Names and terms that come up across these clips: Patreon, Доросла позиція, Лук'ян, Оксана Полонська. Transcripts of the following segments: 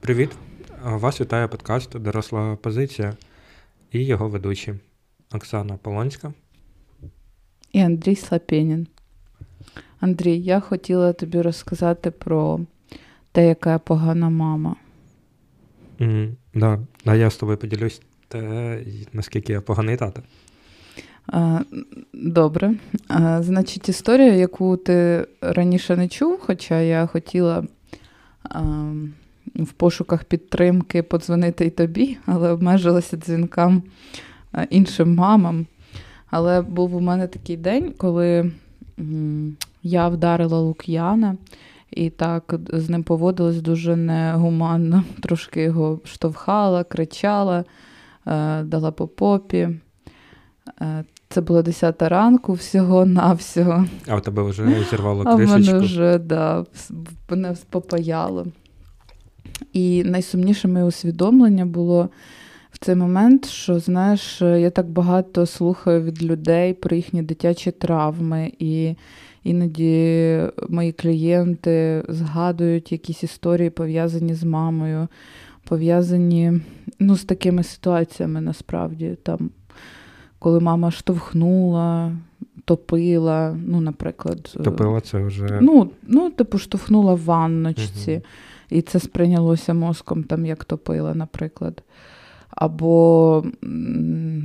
Привіт! Вас вітає подкаст «Доросла позиція» і його ведучі Оксана Полонська і Андрій Слапєнін. Андрій, я хотіла тобі розказати про те, яка я погана мама. Да, я з тобою поділюсь те, наскільки я поганий тато. Добре. Значить, історія, яку ти раніше не чув, хоча я хотіла в пошуках підтримки подзвонити і тобі, але обмежилася дзвінкам іншим мамам. Але був у мене такий день, коли я вдарила Лук'яна і так з ним поводилась дуже негуманно. Трошки його штовхала, кричала, дала по попі. Це було 10 ранку всього-навсього. А у тебе вже зірвало кришечку? А мене вже, да, мене спопаяло. І найсумніше моє усвідомлення було в цей момент, що, знаєш, я так багато слухаю від людей про їхні дитячі травми, і іноді мої клієнти згадують якісь історії, пов'язані з мамою, пов'язані, ну, з такими ситуаціями, насправді, там, коли мама штовхнула, топила, ну, наприклад. Топила це вже? Ну типу, штовхнула в ванночці. Угу. І це сприйнялося мозком, там, як топила, наприклад. Або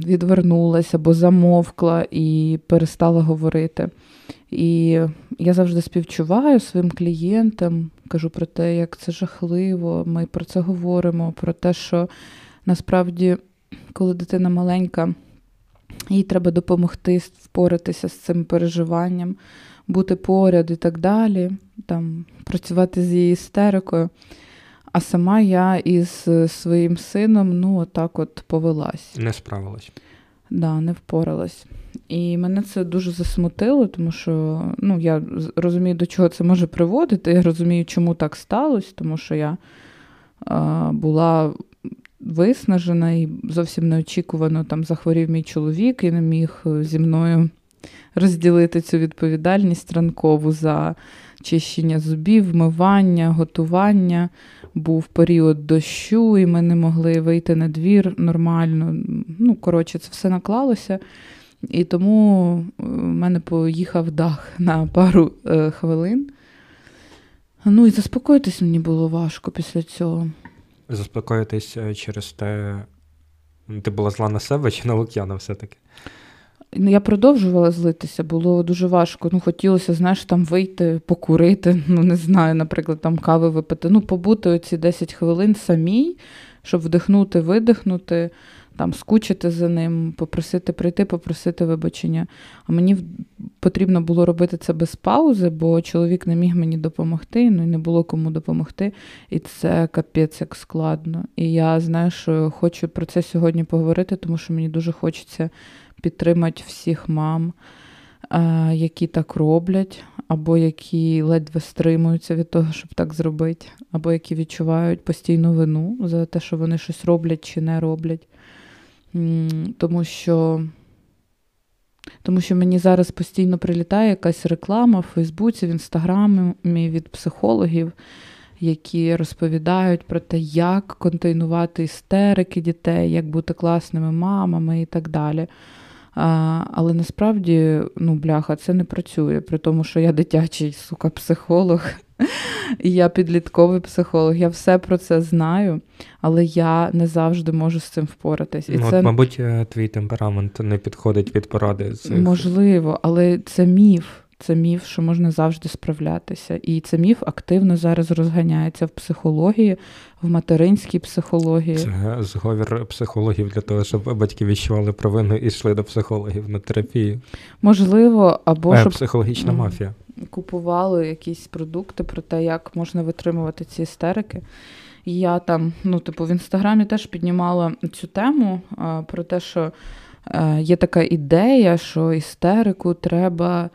відвернулася, або замовкла і перестала говорити. І я завжди співчуваю своїм клієнтам, кажу про те, як це жахливо, ми про це говоримо, про те, що насправді, коли дитина маленька, їй треба допомогти впоратися з цим переживанням, бути поряд і так далі, там, працювати з її істерикою. А сама я із своїм сином, ну, отак от повелась. Не справилась. Да, не впоралась. І мене це дуже засмутило, тому що, ну, я розумію, до чого це може приводити, я розумію, чому так сталося, тому що я була виснажена і зовсім неочікувано там захворів мій чоловік і не міг зі мною розділити цю відповідальність ранкову за чищення зубів, вмивання, готування. Був період дощу, і ми не могли вийти на двір нормально. Ну, коротше, це все наклалося. І тому в мене поїхав дах на пару хвилин. Ну, і заспокоїтись мені було важко після цього. Заспокоїтись через те, ти була зла на себе чи на Лук'яна все-таки? Я продовжувала злитися, було дуже важко. Ну, хотілося, знаєш, там вийти, покурити, ну, не знаю, наприклад, там кави випити. Ну, побути оці 10 хвилин самій, щоб вдихнути, видихнути, там, скучити за ним, попросити прийти, попросити вибачення. А мені потрібно було робити це без паузи, бо чоловік не міг мені допомогти, ну, і не було кому допомогти. І це капець як складно. І я, знаєш, хочу про це сьогодні поговорити, тому що мені дуже хочеться підтримати всіх мам, які так роблять, або які ледве стримуються від того, щоб так зробити, або які відчувають постійну вину за те, що вони щось роблять чи не роблять. Тому що мені зараз постійно прилітає якась реклама в Фейсбуці, в Інстаграмі від психологів, які розповідають про те, як контейнувати істерики дітей, як бути класними мамами і так далі. Але насправді, ну, бляха, це не працює, при тому, що я дитячий, сука, психолог, і я підлітковий психолог, я все про це знаю, але я не завжди можу з цим впоратись. І ну, це... от, мабуть, твій темперамент не підходить під поради. Можливо, але це міф. Це міф, що можна завжди справлятися. І це міф активно зараз розганяється в психології, в материнській психології. Це зговір психологів для того, щоб батьки відчували провину і йшли до психологів на терапію. Можливо, або щоб психологічна мафія. Купували якісь продукти про те, як можна витримувати ці істерики. І я там, ну, типу, в Інстаграмі теж піднімала цю тему про те, що є така ідея, що істерику треба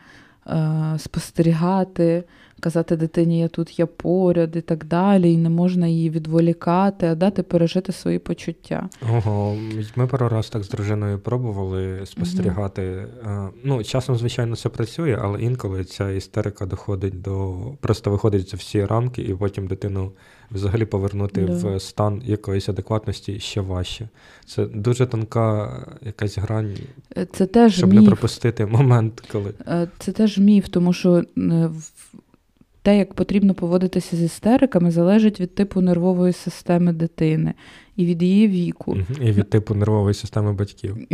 спостерігати, казати дитині «я тут, я поряд» і так далі, і не можна її відволікати, а дати пережити свої почуття. Ого, ми пару раз так з дружиною пробували спостерігати. Mm-hmm. Ну, часом, звичайно, це працює, але інколи ця істерика доходить до... Просто виходить за всі рамки, і потім дитину взагалі повернути в стан якоїсь адекватності ще важче. Це дуже тонка якась грань, це теж щоб міф. Не пропустити момент, коли... Це теж міф, тому що те, як потрібно поводитися з істериками, залежить від типу нервової системи дитини і від її віку. І від типу нервової системи батьків.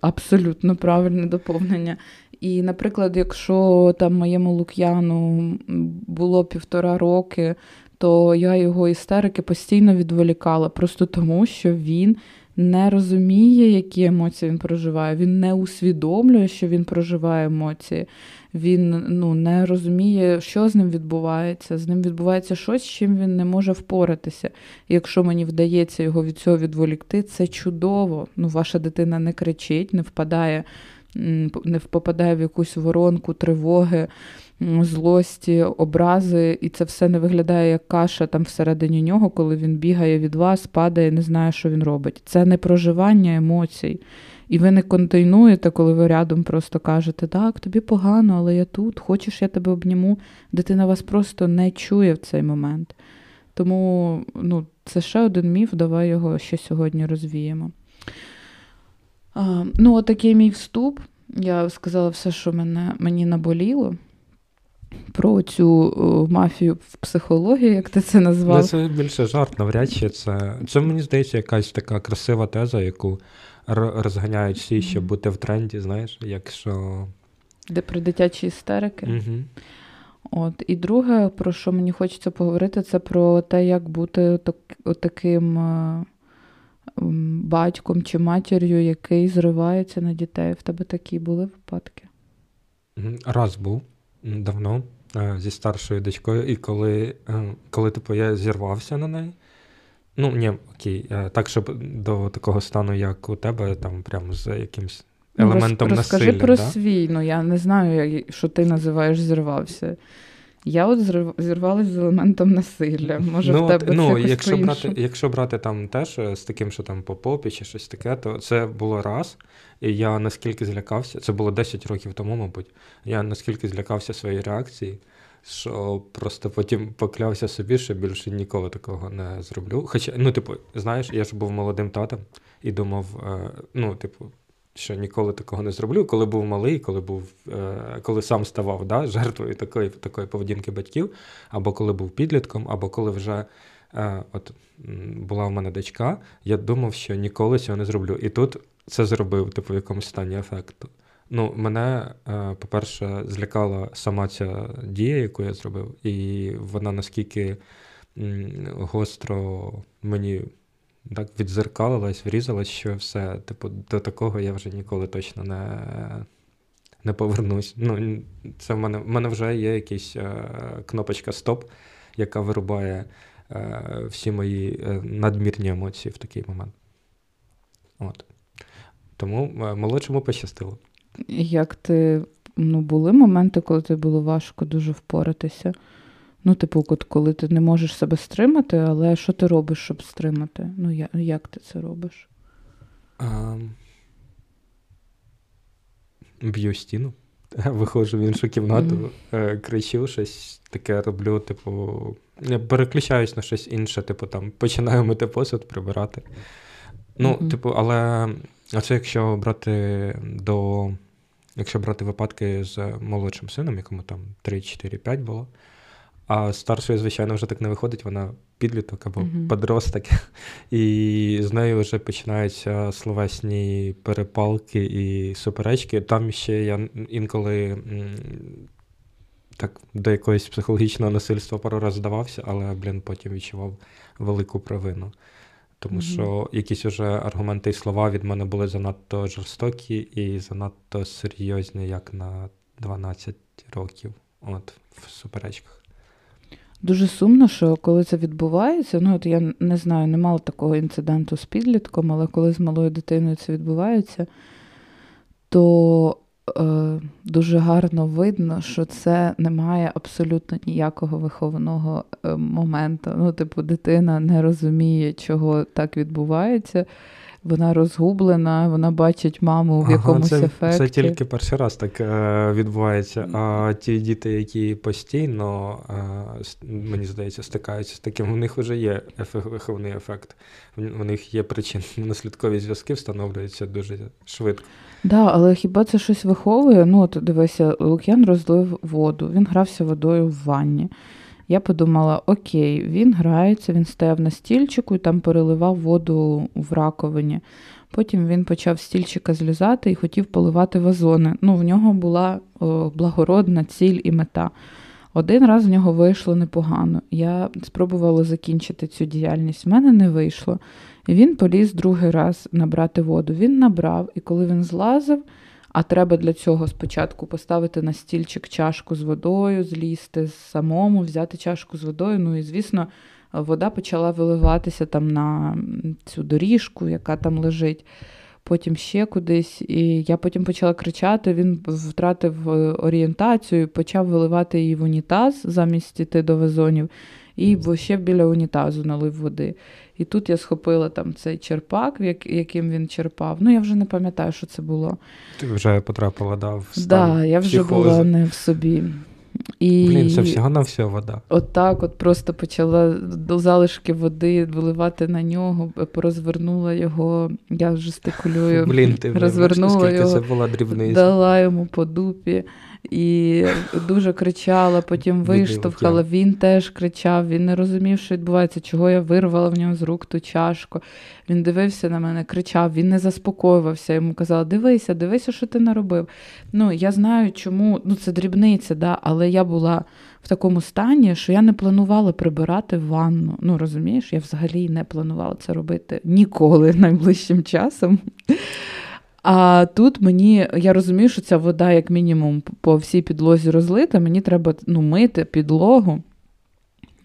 Абсолютно правильне доповнення. І, наприклад, якщо там моєму Лук'яну було 1,5 роки, то я його істерики постійно відволікала, просто тому, що він не розуміє, які емоції він проживає, він не усвідомлює, що він проживає емоції, він не розуміє, що з ним відбувається. З ним відбувається щось, з чим він не може впоратися. І якщо мені вдається його від цього відволікти, це чудово. Ваша дитина не кричить, не попадає в якусь воронку тривоги, злості, образи, і це все не виглядає як каша там всередині нього, коли він бігає від вас, падає, не знає, що він робить. Це не проживання емоцій. І ви не контейнуєте, коли ви рядом просто кажете, так, тобі погано, але я тут, хочеш, я тебе обніму. Дитина вас просто не чує в цей момент. Тому це ще один міф, давай його ще сьогодні розвіємо. Отакий мій вступ. Я сказала все, що мені наболіло. Про цю мафію в психології, як ти це назвав. Це більше жарт, навряд чи це, мені здається, якась така красива теза, яку розганяють всі, щоб бути в тренді, знаєш, якщо... Де про дитячі істерики. Угу. І друге, про що мені хочеться поговорити, це про те, як бути таким батьком чи матір'ю, який зривається на дітей. В тебе такі були випадки? Раз був. Давно, зі старшою дочкою, і коли я зірвався на неї, так, щоб до такого стану, як у тебе, там, прямо з якимсь елементом насилля. Розкажи про свій, я не знаю, що ти називаєш зірвався. Я зірвалась з елементом насилля. Може, в тебе це якось по-іншому? Якщо брати там теж з таким, що там по попі чи щось таке, то це було раз, і я наскільки злякався, це було 10 років тому, мабуть, я наскільки злякався своєї реакції, що просто потім поклявся собі, що більше ніколи такого не зроблю. Хоча, знаєш, я ж був молодим татом і думав, що ніколи такого не зроблю, коли був малий, коли сам ставав жертвою такої поведінки батьків, або коли був підлітком, або коли вже була в мене дочка, я думав, що ніколи цього не зроблю. І тут це зробив, в якомусь стані ефекту. Мене, по-перше, злякала сама ця дія, яку я зробив, і вона наскільки гостро мені... Так відзеркалилась, врізалась, що все, до такого я вже ніколи точно не повернусь. Це в мене вже є якась кнопочка «Стоп», яка вирубає всі мої надмірні емоції в такий момент. Тому молодшому пощастило. Як ти... були моменти, коли тобі було важко дуже впоратися? Коли ти не можеш себе стримати, але що ти робиш, щоб стримати? Як ти це робиш? Б'ю стіну, виходжу в іншу кімнату, кричу щось таке, роблю, я переключаюсь на щось інше, там, починаю мити посуд, прибирати. Але це якщо брати випадки з молодшим сином, якому там 3-4-5 було, а старшою, звичайно, вже так не виходить, вона підліток або подросток, і з нею вже починаються словесні перепалки і суперечки. Там ще я інколи так до якогось психологічного насильства пару раз здавався, але, потім відчував велику провину. Тому що якісь уже аргументи і слова від мене були занадто жорстокі і занадто серйозні, як на 12 років в суперечках. Дуже сумно, що коли це відбувається, я не знаю, не мала такого інциденту з підлітком, але коли з малою дитиною це відбувається, то дуже гарно видно, що це не має абсолютно ніякого виховного моменту. Ну, типу, дитина не розуміє, чого так відбувається. Вона розгублена, вона бачить маму в якомусь ефекті. Це тільки перший раз так відбувається. А ті діти, які постійно, мені здається, стикаються з таким, у них вже є виховний ефект. У них є причинно-наслідкові зв'язки, встановлюються дуже швидко. Так, да, але хіба це щось виховує? Ну, от дивися, Лук'ян розлив воду, він грався водою в ванні. Я подумала, окей, він грається, він стояв на стільчику і там переливав воду в раковині. Потім він почав з стільчика злізати і хотів поливати вазони. Ну, в нього була благородна ціль і мета. Один раз в нього вийшло непогано. Я спробувала закінчити цю діяльність, в мене не вийшло. І він поліз другий раз набрати воду. Він набрав, і коли він злазив, а треба для цього спочатку поставити на стільчик чашку з водою, злізти самому, взяти чашку з водою. Ну і, звісно, вода почала виливатися там на цю доріжку, яка там лежить. Потім ще кудись. І я потім почала кричати, він втратив орієнтацію, почав виливати її в унітаз замість іти до вазонів. І ще біля унітазу налив води. І тут я схопила там цей черпак, яким він черпав. Ну, я вже не пам'ятаю, що це було. Ти вже потрапила, да, в стан психозу. Да, я вже була не в собі. І... Блін, це всього-навсього вода. От так от просто почала до залишки води виливати на нього, розвернула його, я жестикулюю, блін, ти розвернула його, це була дрібниця, дала йому по дупі і дуже кричала, потім виштовхала, він теж кричав, він не розумів, що відбувається, чого я вирвала в нього з рук ту чашку. Він дивився на мене, кричав, він не заспокоювався, йому казала, дивися, що ти наробив. Ну, я знаю, чому, ну це дрібниця, да, але я була в такому стані, що я не планувала прибирати ванну. Ну, розумієш, я взагалі не планувала це робити ніколи найближчим часом. А тут я розумію, що ця вода як мінімум по всій підлозі розлита, мені треба, ну, мити підлогу.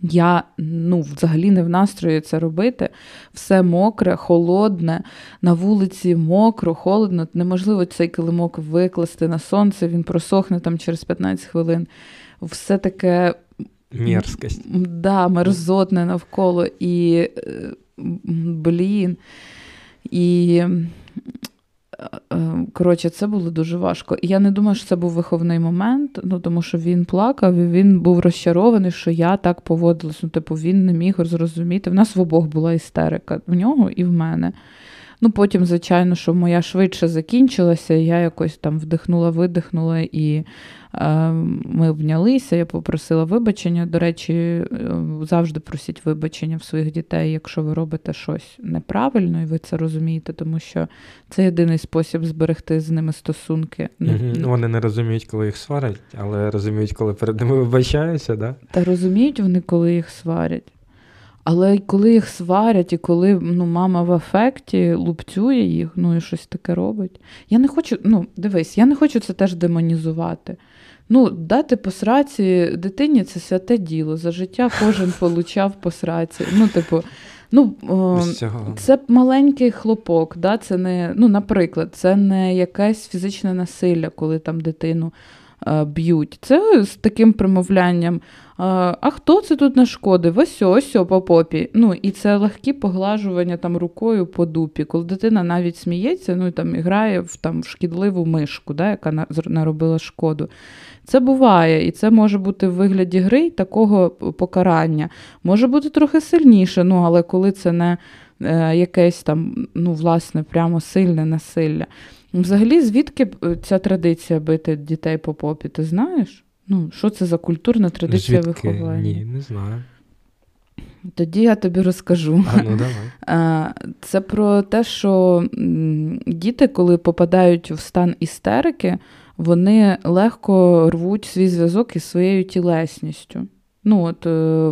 Я, ну, взагалі не в настрої це робити. Все мокре, холодне, на вулиці мокро, холодно. Неможливо цей килимок викласти на сонце, він просохне там через 15 хвилин. Все таке... Мерзкость. Да, мерзотне навколо. І, блін, і... Коротше, це було дуже важко. І я не думаю, що це був виховний момент, ну, тому що він плакав, і він був розчарований, що я так поводилась. Ну, типу, він не міг зрозуміти. В нас в обох була істерика. В нього і в мене. Ну, потім, звичайно, що моя швидше закінчилася, я якось там вдихнула, видихнула, і ми обнялися, я попросила вибачення. До речі, завжди просіть вибачення в своїх дітей, якщо ви робите щось неправильно, і ви це розумієте, тому що це єдиний спосіб зберегти з ними стосунки. Угу. Вони не розуміють, коли їх сварять, але розуміють, коли перед ними вибачаються, да? Та розуміють вони, коли їх сварять. Але коли їх сварять, і коли, ну, мама в афекті лупцює їх, ну, і щось таке робить. Я не хочу, ну, дивись, я не хочу це теж демонізувати. Ну, дати по сраці дитині – це святе діло. За життя кожен получав по сраці. Ну, типу, ну, це маленький хлопок, да? Це не, ну, наприклад, це не якесь фізичне насилля, коли там дитину б'ють. Це з таким примовлянням. А хто це тут нашкодив? Ось, по попі. Ну, і це легкі поглажування там рукою по дупі. Коли дитина навіть сміється, ну, і там грає в там шкідливу мишку, да, яка наробила шкоду. Це буває, і це може бути в вигляді гри такого покарання. Може бути трохи сильніше, ну, але коли це не якесь там, ну, власне, прямо сильне насилля. Взагалі, звідки ця традиція бити дітей по попі, ти знаєш? Ну, що це за культурна традиція виховання? Ні, не знаю. Тоді я тобі розкажу. А, ну, давай. Це про те, що діти, коли попадають в стан істерики, вони легко рвуть свій зв'язок із своєю тілесністю. Ну, от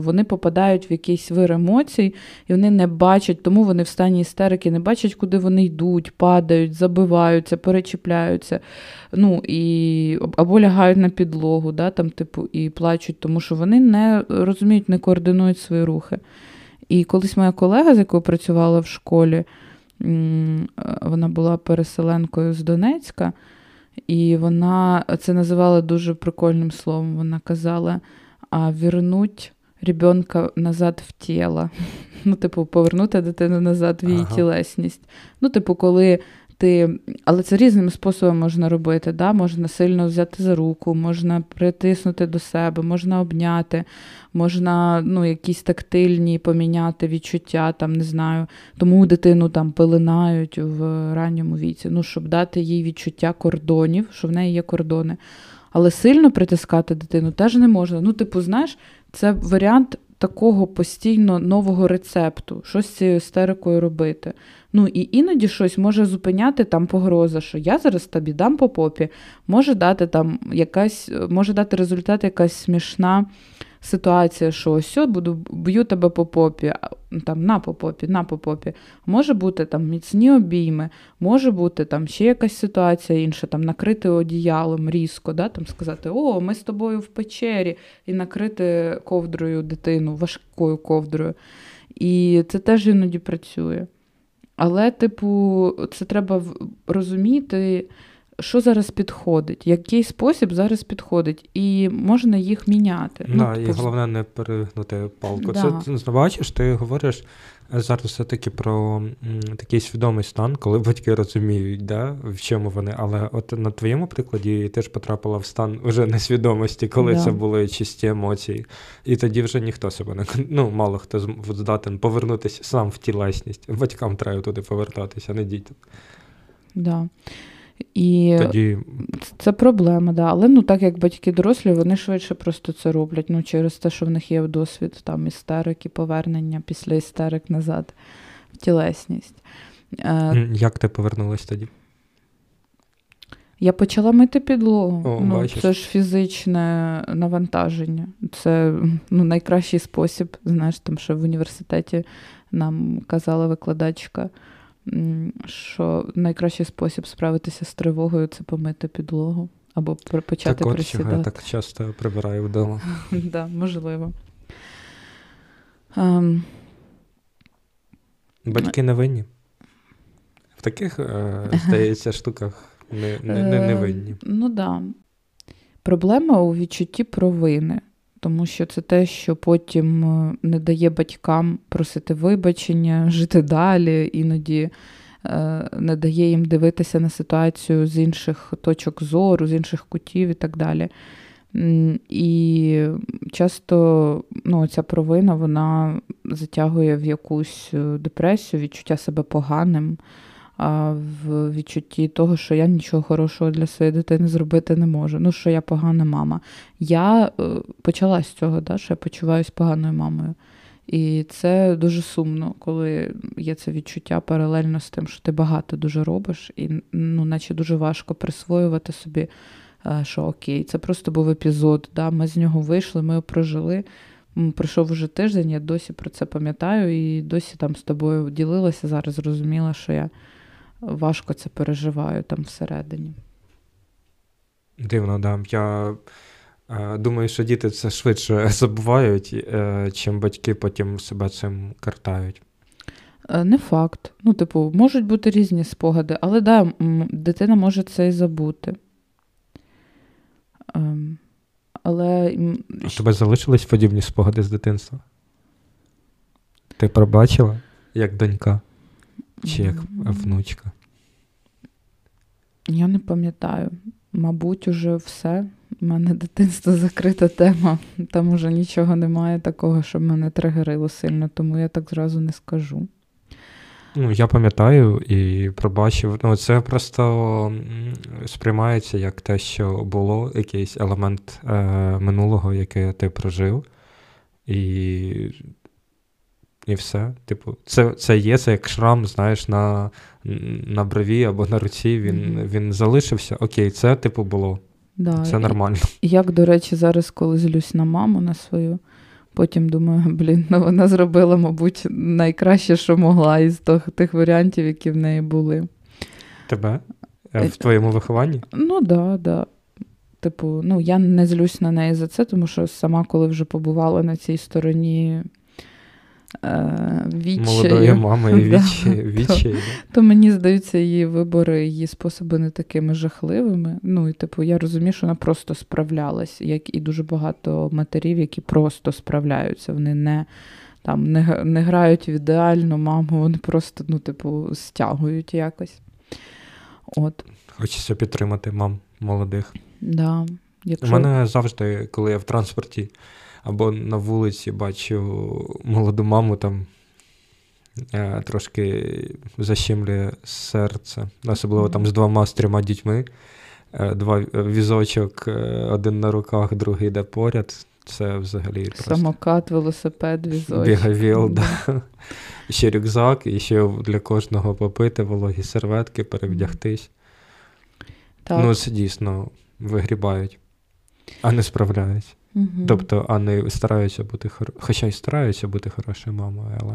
вони попадають в якийсь вир емоцій, і вони не бачать, тому вони в стані істерики не бачать, куди вони йдуть, падають, забиваються, перечіпляються, ну, і або лягають на підлогу, да, там, типу, і плачуть, тому що вони не розуміють, не координують свої рухи. І колись моя колега, з якою працювала в школі, вона була переселенкою з Донецька, І вона це називала дуже прикольним словом. Вона казала, вернуть ребенка назад в тіло. Ну, типу, повернути дитину назад в її тілесність. Ну, типу, коли ти... Але це різними способами можна робити, да? Можна сильно взяти за руку, можна притиснути до себе, можна обняти, можна, ну, якісь тактильні поміняти відчуття, там, не знаю, тому дитину там пеленають в ранньому віці, ну, щоб дати їй відчуття кордонів, що в неї є кордони. Але сильно притискати дитину теж не можна. Ну, типу, знаєш, це варіант такого постійно нового рецепту, щось з цією істерикою робити. Ну, і іноді щось може зупиняти там погроза, що я зараз тобі дам по попі, може дати там якась, може дати результат якась смішна ситуація, що ось буду, б'ю тебе по попі, там, на по попі, на по попі. Може бути там міцні обійми, може бути там ще якась ситуація інша, там накрити одіялом різко, да, там сказати, о, ми з тобою в печері, і накрити ковдрою дитину, важкою ковдрою. І це теж іноді працює. Але, типу, це треба розуміти, що зараз підходить, який спосіб зараз підходить, і можна їх міняти. Да, ну, типу... І головне не перегнути палку. Да. Це бачиш, ти говориш зараз все-таки про такий свідомий стан, коли батьки розуміють, да, в чому вони. Але от на твоєму прикладі ти ж потрапила в стан вже несвідомості, коли це були чисті емоції. І тоді вже ніхто себе не... Ну, мало хто здатен повернутися сам в тілесність. Батькам треба туди повертатися, не дітям. Да. І тоді... це проблема, да. Але, ну, так як батьки дорослі, вони швидше просто це роблять, ну, через те, що в них є досвід там істерик і повернення після істерик назад в тілесність. Як ти повернулась тоді? Я почала мити підлогу. О, ну, це ж фізичне навантаження. Це, ну, найкращий спосіб, знаєш, там, що в університеті нам казала викладачка, що найкращий спосіб справитися з тривогою – це помити підлогу або почати присідати. Так от чого я так часто прибираю вдома. Так, можливо. Батьки не винні? В таких, здається, штуках не винні. Ну так. Проблема у відчутті провини. Тому що це те, що потім не дає батькам просити вибачення, жити далі, іноді не дає їм дивитися на ситуацію з інших точок зору, з інших кутів і так далі. І часто, ну, ця провина, вона затягує в якусь депресію, відчуття себе поганим, в відчутті того, що я нічого хорошого для своєї дитини зробити не можу. Ну, що я погана мама. Я почала з цього, да, що я почуваюся поганою мамою. І це дуже сумно, коли є це відчуття паралельно з тим, що ти багато дуже робиш, і, ну, наче дуже важко присвоювати собі, що окей, це просто був епізод, да, ми з нього вийшли, ми його прожили. Пройшов уже тиждень, я досі про це пам'ятаю і досі там з тобою ділилася, зараз розуміла, що я важко це переживаю там всередині. Дивно, да. Я думаю, що діти це швидше забувають, чим батьки потім себе цим картають. Не факт. Ну, типу, можуть бути різні спогади, але, да, дитина може це і забути. Але... А тебе залишились подібні спогади з дитинства? Ти пробачила, як донька? Чи як внучка? Я не пам'ятаю. Мабуть, уже все. У мене дитинство закрита тема. Там уже нічого немає такого, щоб мене тригерило сильно. Тому я так зразу не скажу. Ну, я пам'ятаю і пробачив. Ну, це просто сприймається як те, що було, якийсь елемент минулого, який ти прожив. І все. Типу, це є, це як шрам, знаєш, на брові або на руці, він залишився. Окей, це, типу, було. Да, це нормально. Як, до речі, зараз, коли злюсь на маму, на свою, потім думаю, блін, ну вона зробила, мабуть, найкраще, що могла із тих варіантів, які в неї були. Тебе? В твоєму вихованні? Ну, да. Типу, ну, я не злюсь на неї за це, тому що сама, коли вже побувала на цій стороні відчаю. Молодої мами і відчаю. То мені здається, її вибори, її способи не такими жахливими. Ну, і типу, я розумію, що вона просто справлялась, як і дуже багато матерів, які просто справляються. Вони не... Там не грають в ідеальну маму, вони просто, ну, типу, стягують якось. От. Хочеться підтримати мам молодих. Да. Якщо... У мене завжди, коли я в транспорті або на вулиці бачу молоду маму, там трошки защемлює серце. Особливо там з двома, з трьома дітьми. Два візочок, один на руках, другий йде поряд. Це взагалі просто... Самокат, велосипед, візочок. Бігавіл, да. І ще рюкзак, і ще для кожного попити вологі серветки, перевдягтись. Так. Ну, це дійсно вигрібають, а не справляються. Угу. Тобто, а не стараються бути... Хоча й стараються бути хорошою мамою, але...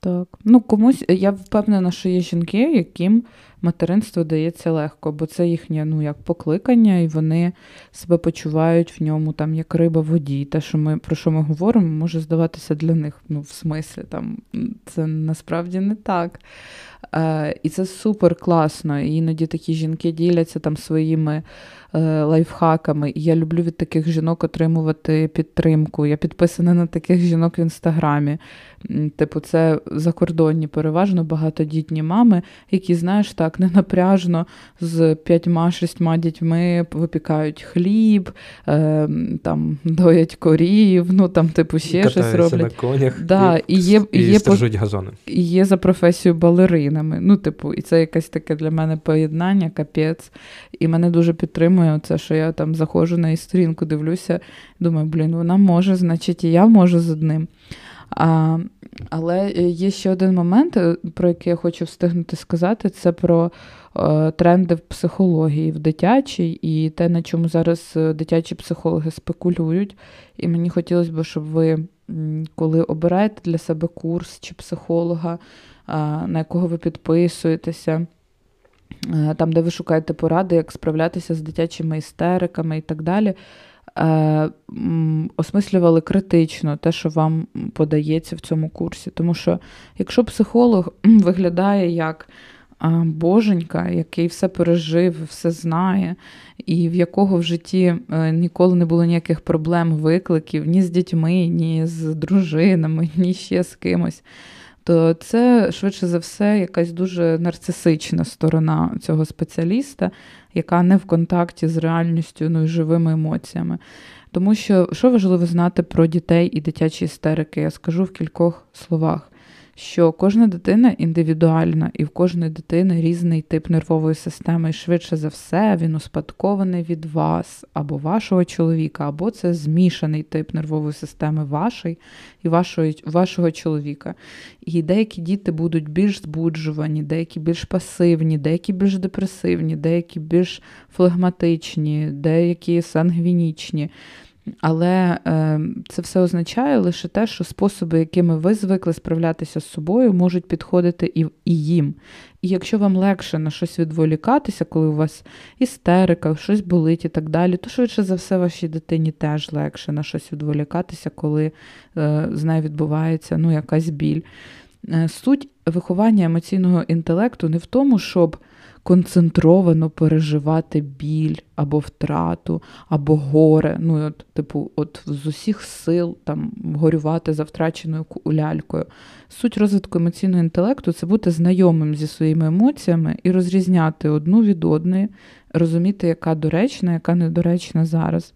Так. Ну, комусь... Я впевнена, що є жінки, яким материнство дається легко, бо це їхнє, ну, як покликання, і вони себе почувають в ньому, там, як риба в воді. Те, що ми, про що ми говоримо, може здаватися для них, ну, в смислі, там, це насправді не так. І це супер класно. І іноді такі жінки діляться там своїми лайфхаками. І я люблю від таких жінок отримувати підтримку. Я підписана на таких жінок в Інстаграмі. Типу, це закордонні, переважно багатодітні мами, які, знаєш, так ненапряжно з 5-6 дітьми випікають хліб, там доять корів, ну там типу ще щось роблять. Да, і стрижуть газони. І є за професією балеринами. Ну, типу, і це якесь таке для мене поєднання, капець. І мене дуже підтримує це, що я там заходжу на її сторінку, дивлюся, думаю, блін, вона може, значить, і я можу з одним. Але є ще один момент, про який я хочу встигнути сказати, це про тренди в психології в дитячій і те, на чому зараз дитячі психологи спекулюють. І мені хотілося б, щоб ви, коли обираєте для себе курс чи психолога, на якого ви підписуєтеся, там, де ви шукаєте поради, як справлятися з дитячими істериками і так далі, осмислювали критично те, що вам подається в цьому курсі. Тому що якщо психолог виглядає як боженька, який все пережив, все знає, і в якого в житті ніколи не було ніяких проблем, викликів, ні з дітьми, ні з дружинами, ні ще з кимось, то це, швидше за все, якась дуже нарцисична сторона цього спеціаліста, яка не в контакті з реальністю, ну, і живими емоціями. Тому що важливо знати про дітей і дитячі істерики, я скажу в кількох словах, що кожна дитина індивідуальна, і в кожної дитини різний тип нервової системи, і швидше за все він успадкований від вас, або вашого чоловіка, або це змішаний тип нервової системи вашої і вашого чоловіка. І деякі діти будуть більш збуджувані, деякі більш пасивні, деякі більш депресивні, деякі більш флегматичні, деякі сангвінічні. Але це все означає лише те, що способи, якими ви звикли справлятися з собою, можуть підходити і їм. І якщо вам легше на щось відволікатися, коли у вас істерика, щось болить і так далі, то швидше за все вашій дитині теж легше на щось відволікатися, коли з нею відбувається, ну, якась біль. Суть виховання емоційного інтелекту не в тому, щоб концентровано переживати біль або втрату, або горе. Ну, от, типу, от з усіх сил там горювати за втраченою лялькою. Суть розвитку емоційного інтелекту – це бути знайомим зі своїми емоціями і розрізняти одну від одної, розуміти, яка доречна, яка недоречна зараз.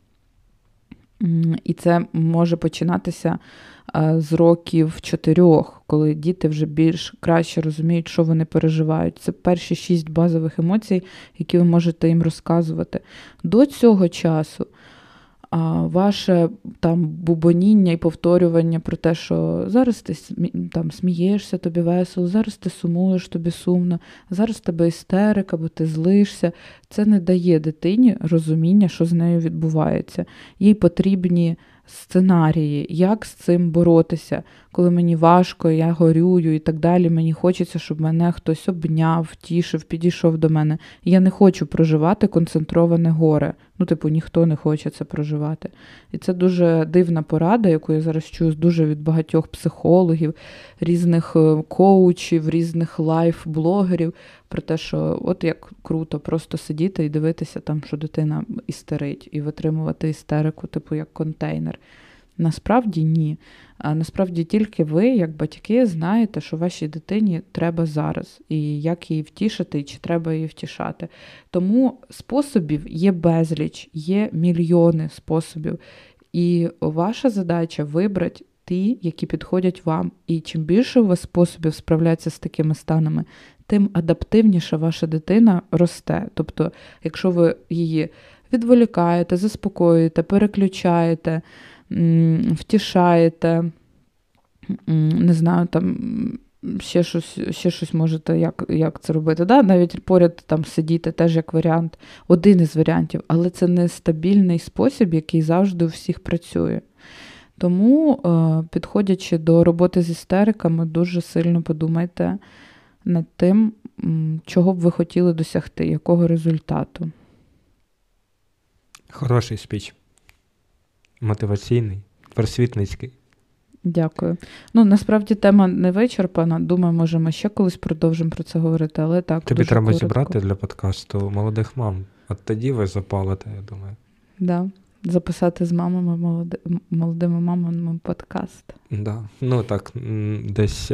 І це може починатися з років 4, коли діти вже більш краще розуміють, що вони переживають. Це перші 6 базових емоцій, які ви можете їм розказувати. До цього часу ваше там бубоніння і повторювання про те, що зараз ти там смієшся, тобі весело, зараз ти сумуєш, тобі сумно, зараз тебе істерика, бо ти злишся. Це не дає дитині розуміння, що з нею відбувається. Їй потрібні сценарії, як з цим боротися, коли мені важко, я горюю і так далі, мені хочеться, щоб мене хтось обняв, втішив, підійшов до мене. Я не хочу проживати концентроване горе. Ніхто не хоче це проживати. І це дуже дивна порада, яку я зараз чую дуже від багатьох психологів, різних коучів, різних лайф-блогерів, про те, що от як круто просто сидіти і дивитися там, що дитина істерить, і витримувати істерику, як контейнер. Насправді ні. А насправді тільки ви, як батьки, знаєте, що вашій дитині треба зараз, і як її втішити, і чи треба її втішати. Тому способів є безліч, є мільйони способів. І ваша задача – вибрати ті, які підходять вам. І чим більше у вас способів справлятися з такими станами, тим адаптивніше ваша дитина росте. Тобто, якщо ви її відволікаєте, заспокоюєте, переключаєте, втішаєте, ще щось можете, як це робити. Навіть поряд сидіти, теж як варіант, один із варіантів, але це не стабільний спосіб, який завжди у всіх працює. Тому, підходячи до роботи з істериками, дуже сильно подумайте над тим, чого б ви хотіли досягти, якого результату. Хороший спіч. Мотиваційний, просвітницький. Дякую. Насправді тема не вичерпана. Думаю, може, ми ще колись продовжимо про це говорити, але так, тобі дуже треба коротко зібрати для подкасту молодих мам. От тоді ви запалите, я думаю. Да. Записати з мамами, молодими мамами подкаст. Да. Десь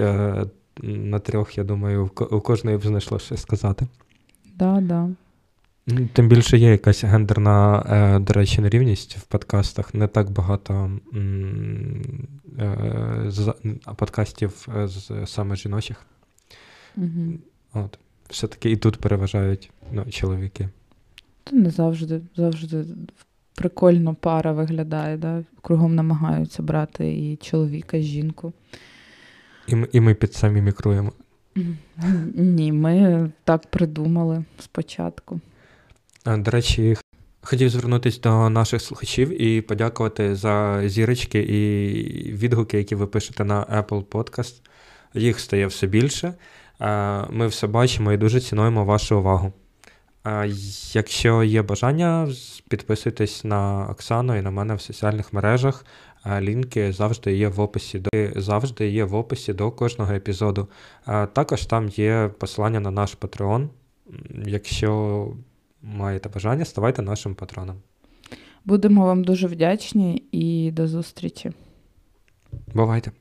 на трьох, я думаю, у кожної б знайшло щось сказати. Да. Тим більше є якась гендерна, до речі, нерівність в подкастах. Не так багато подкастів з саме жіночих. Угу. Все-таки і тут переважають чоловіки. Та не завжди прикольно пара виглядає. Да? Кругом намагаються брати і чоловіка, і жінку. І ми під самі мікруємо. Ні, ми так придумали спочатку. До речі, хотів звернутися до наших слухачів і подякувати за зірочки і відгуки, які ви пишете на Apple Podcast. Їх стає все більше. Ми все бачимо і дуже цінуємо вашу увагу. Якщо є бажання, підписуйтесь на Оксану і на мене в соціальних мережах. Лінки завжди є в описі до кожного епізоду. Також там є посилання на наш Patreon. Якщо маєте бажання, ставайте нашим патроном. Будемо вам дуже вдячні і до зустрічі. Бувайте.